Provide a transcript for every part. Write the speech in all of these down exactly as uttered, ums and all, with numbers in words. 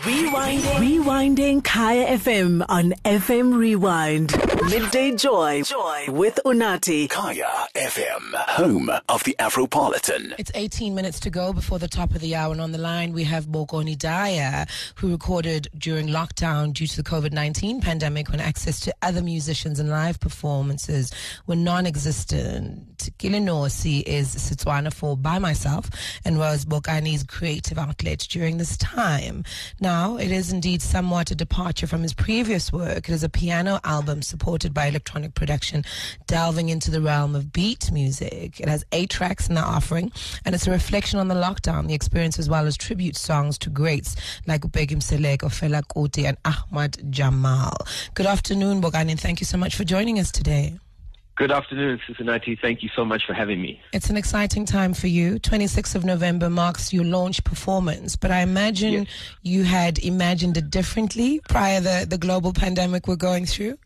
Rewinding. Rewinding Kaya F M on F M Rewind. Midday Joy. Joy with Unati. Kaya F M, home of the Afropolitan. It's eighteen minutes to go before the top of the hour, and on the line we have Bokani Dyer, who recorded during lockdown due to the COVID nineteen pandemic, when access to other musicians and live performances were non-existent. Kelenosi is Setswana for By Myself and was Bokani's creative outlet during this time. Now, Now, it is indeed somewhat a departure from his previous work. It is a piano album supported by electronic production, delving into the realm of beat music. It has eight tracks in the offering, and it's a reflection on the lockdown, the experience, as well as tribute songs to greats like Bheki Mseleku, Fela Kuti, and Ahmad Jamal. Good afternoon, Bokani, and thank you so much for joining us today. Good afternoon, Sisonati. Thank you so much for having me. It's an exciting time for you. twenty-sixth of November marks your launch performance, but I imagine yes. you had imagined it differently prior to the, the global pandemic we're going through?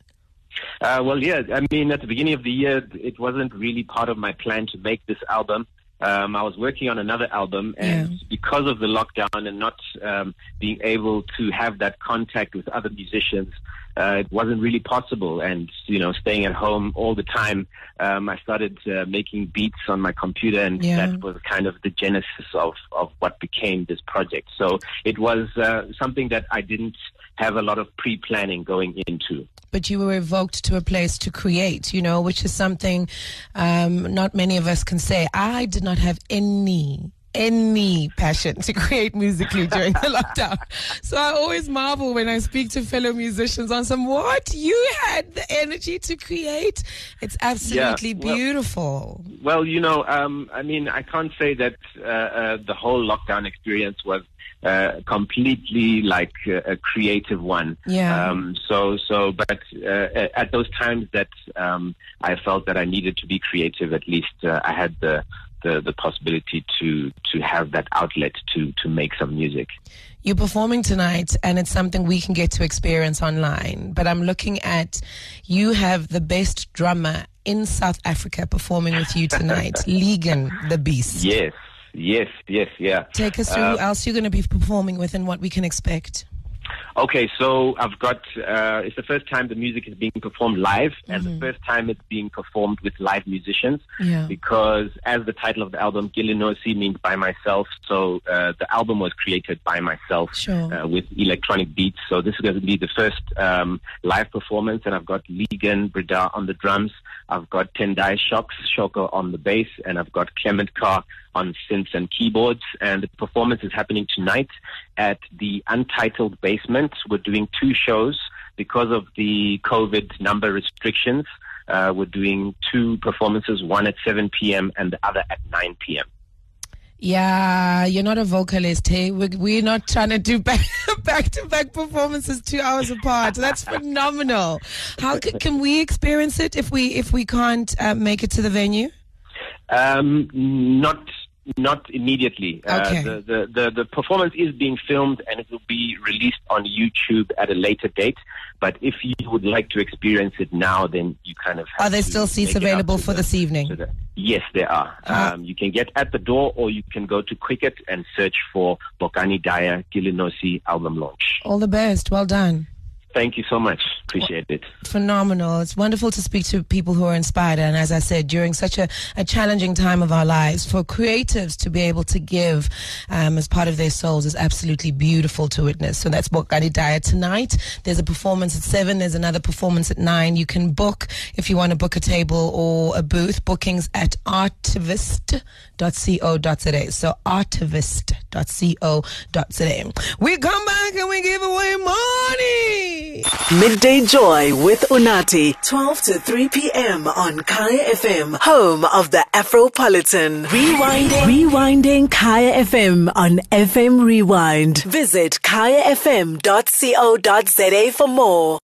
Uh, well, yeah. I mean, at the beginning of the year, it wasn't really part of my plan to make this album. Um, I was working on another album, and yeah. because of the lockdown and not um, being able to have that contact with other musicians, uh, it wasn't really possible. And, you know, staying at home all the time, um, I started uh, making beats on my computer, and yeah. that was kind of the genesis of, of what became this project. So it was uh, something that I didn't have a lot of pre-planning going into. But you were evoked to a place to create, you know, which is something um, not many of us can say. I did not have any, any passion to create musically during the lockdown. So I always marvel when I speak to fellow musicians on some, what? You had the energy to create? It's absolutely yeah, well, beautiful. Well, you know, um, I mean, I can't say that uh, uh, the whole lockdown experience was Uh, completely like uh, a creative one. Yeah. Um, so, so, but uh, at those times that um, I felt that I needed to be creative, at least uh, I had the, the, the possibility to, to have that outlet to, to make some music. You're performing tonight, and it's something we can get to experience online. But I'm looking at, you have the best drummer in South Africa performing with you tonight, Ligon, the Beast. Yes. Yes, yes, yeah. Take us through uh, who else you're going to be performing with and what we can expect. Okay, so I've got, uh, it's the first time the music is being performed live, mm-hmm. and the first time it's being performed with live musicians, yeah. because as the title of the album, Kelenosi means by myself, so uh, the album was created by myself sure. uh, with electronic beats, so this is going to be the first um, live performance, and I've got Ligon Brida on the drums, I've got Tendai Shocks Shoko on the bass, and I've got Clement Carr on synths and keyboards, and the performance is happening tonight at the Untitled Basement. We're doing two shows because of the COVID number restrictions. Uh, we're doing two performances, one at seven p.m. and the other at nine p.m. Yeah, you're not a vocalist, hey? We're not trying to do back, back-to-back performances two hours apart. That's phenomenal. How can, can we experience it if we, if we can't uh, make it to the venue? Um, not... Not immediately. Okay. Uh, the, the, the, the performance is being filmed and it will be released on YouTube at a later date. But if you would like to experience it now, then you kind of have to. Are there still seats available for the, this evening? The, yes, there are. Uh, um, you can get at the door, or you can go to Quicket and search for Bokani Dyer Kelenosi album launch. All the best. Well done. Thank you so much. Appreciate it. Phenomenal. It's wonderful to speak to people who are inspired. And as I said, during such a, a challenging time of our lives, for creatives to be able to give um, as part of their souls is absolutely beautiful to witness. So that's Bokani Dyer tonight. There's a performance at seven. There's another performance at nine. You can book, if you want to book a table or a booth, bookings at artivist dot co dot za. So artivist dot co dot za. We come back and we give away money. Midday Joy with Unati, twelve to three p.m. on Kaya F M, home of the Afropolitan. Rewinding. Rewinding Kaya F M on F M Rewind. Visit kaya f m dot co dot za for more.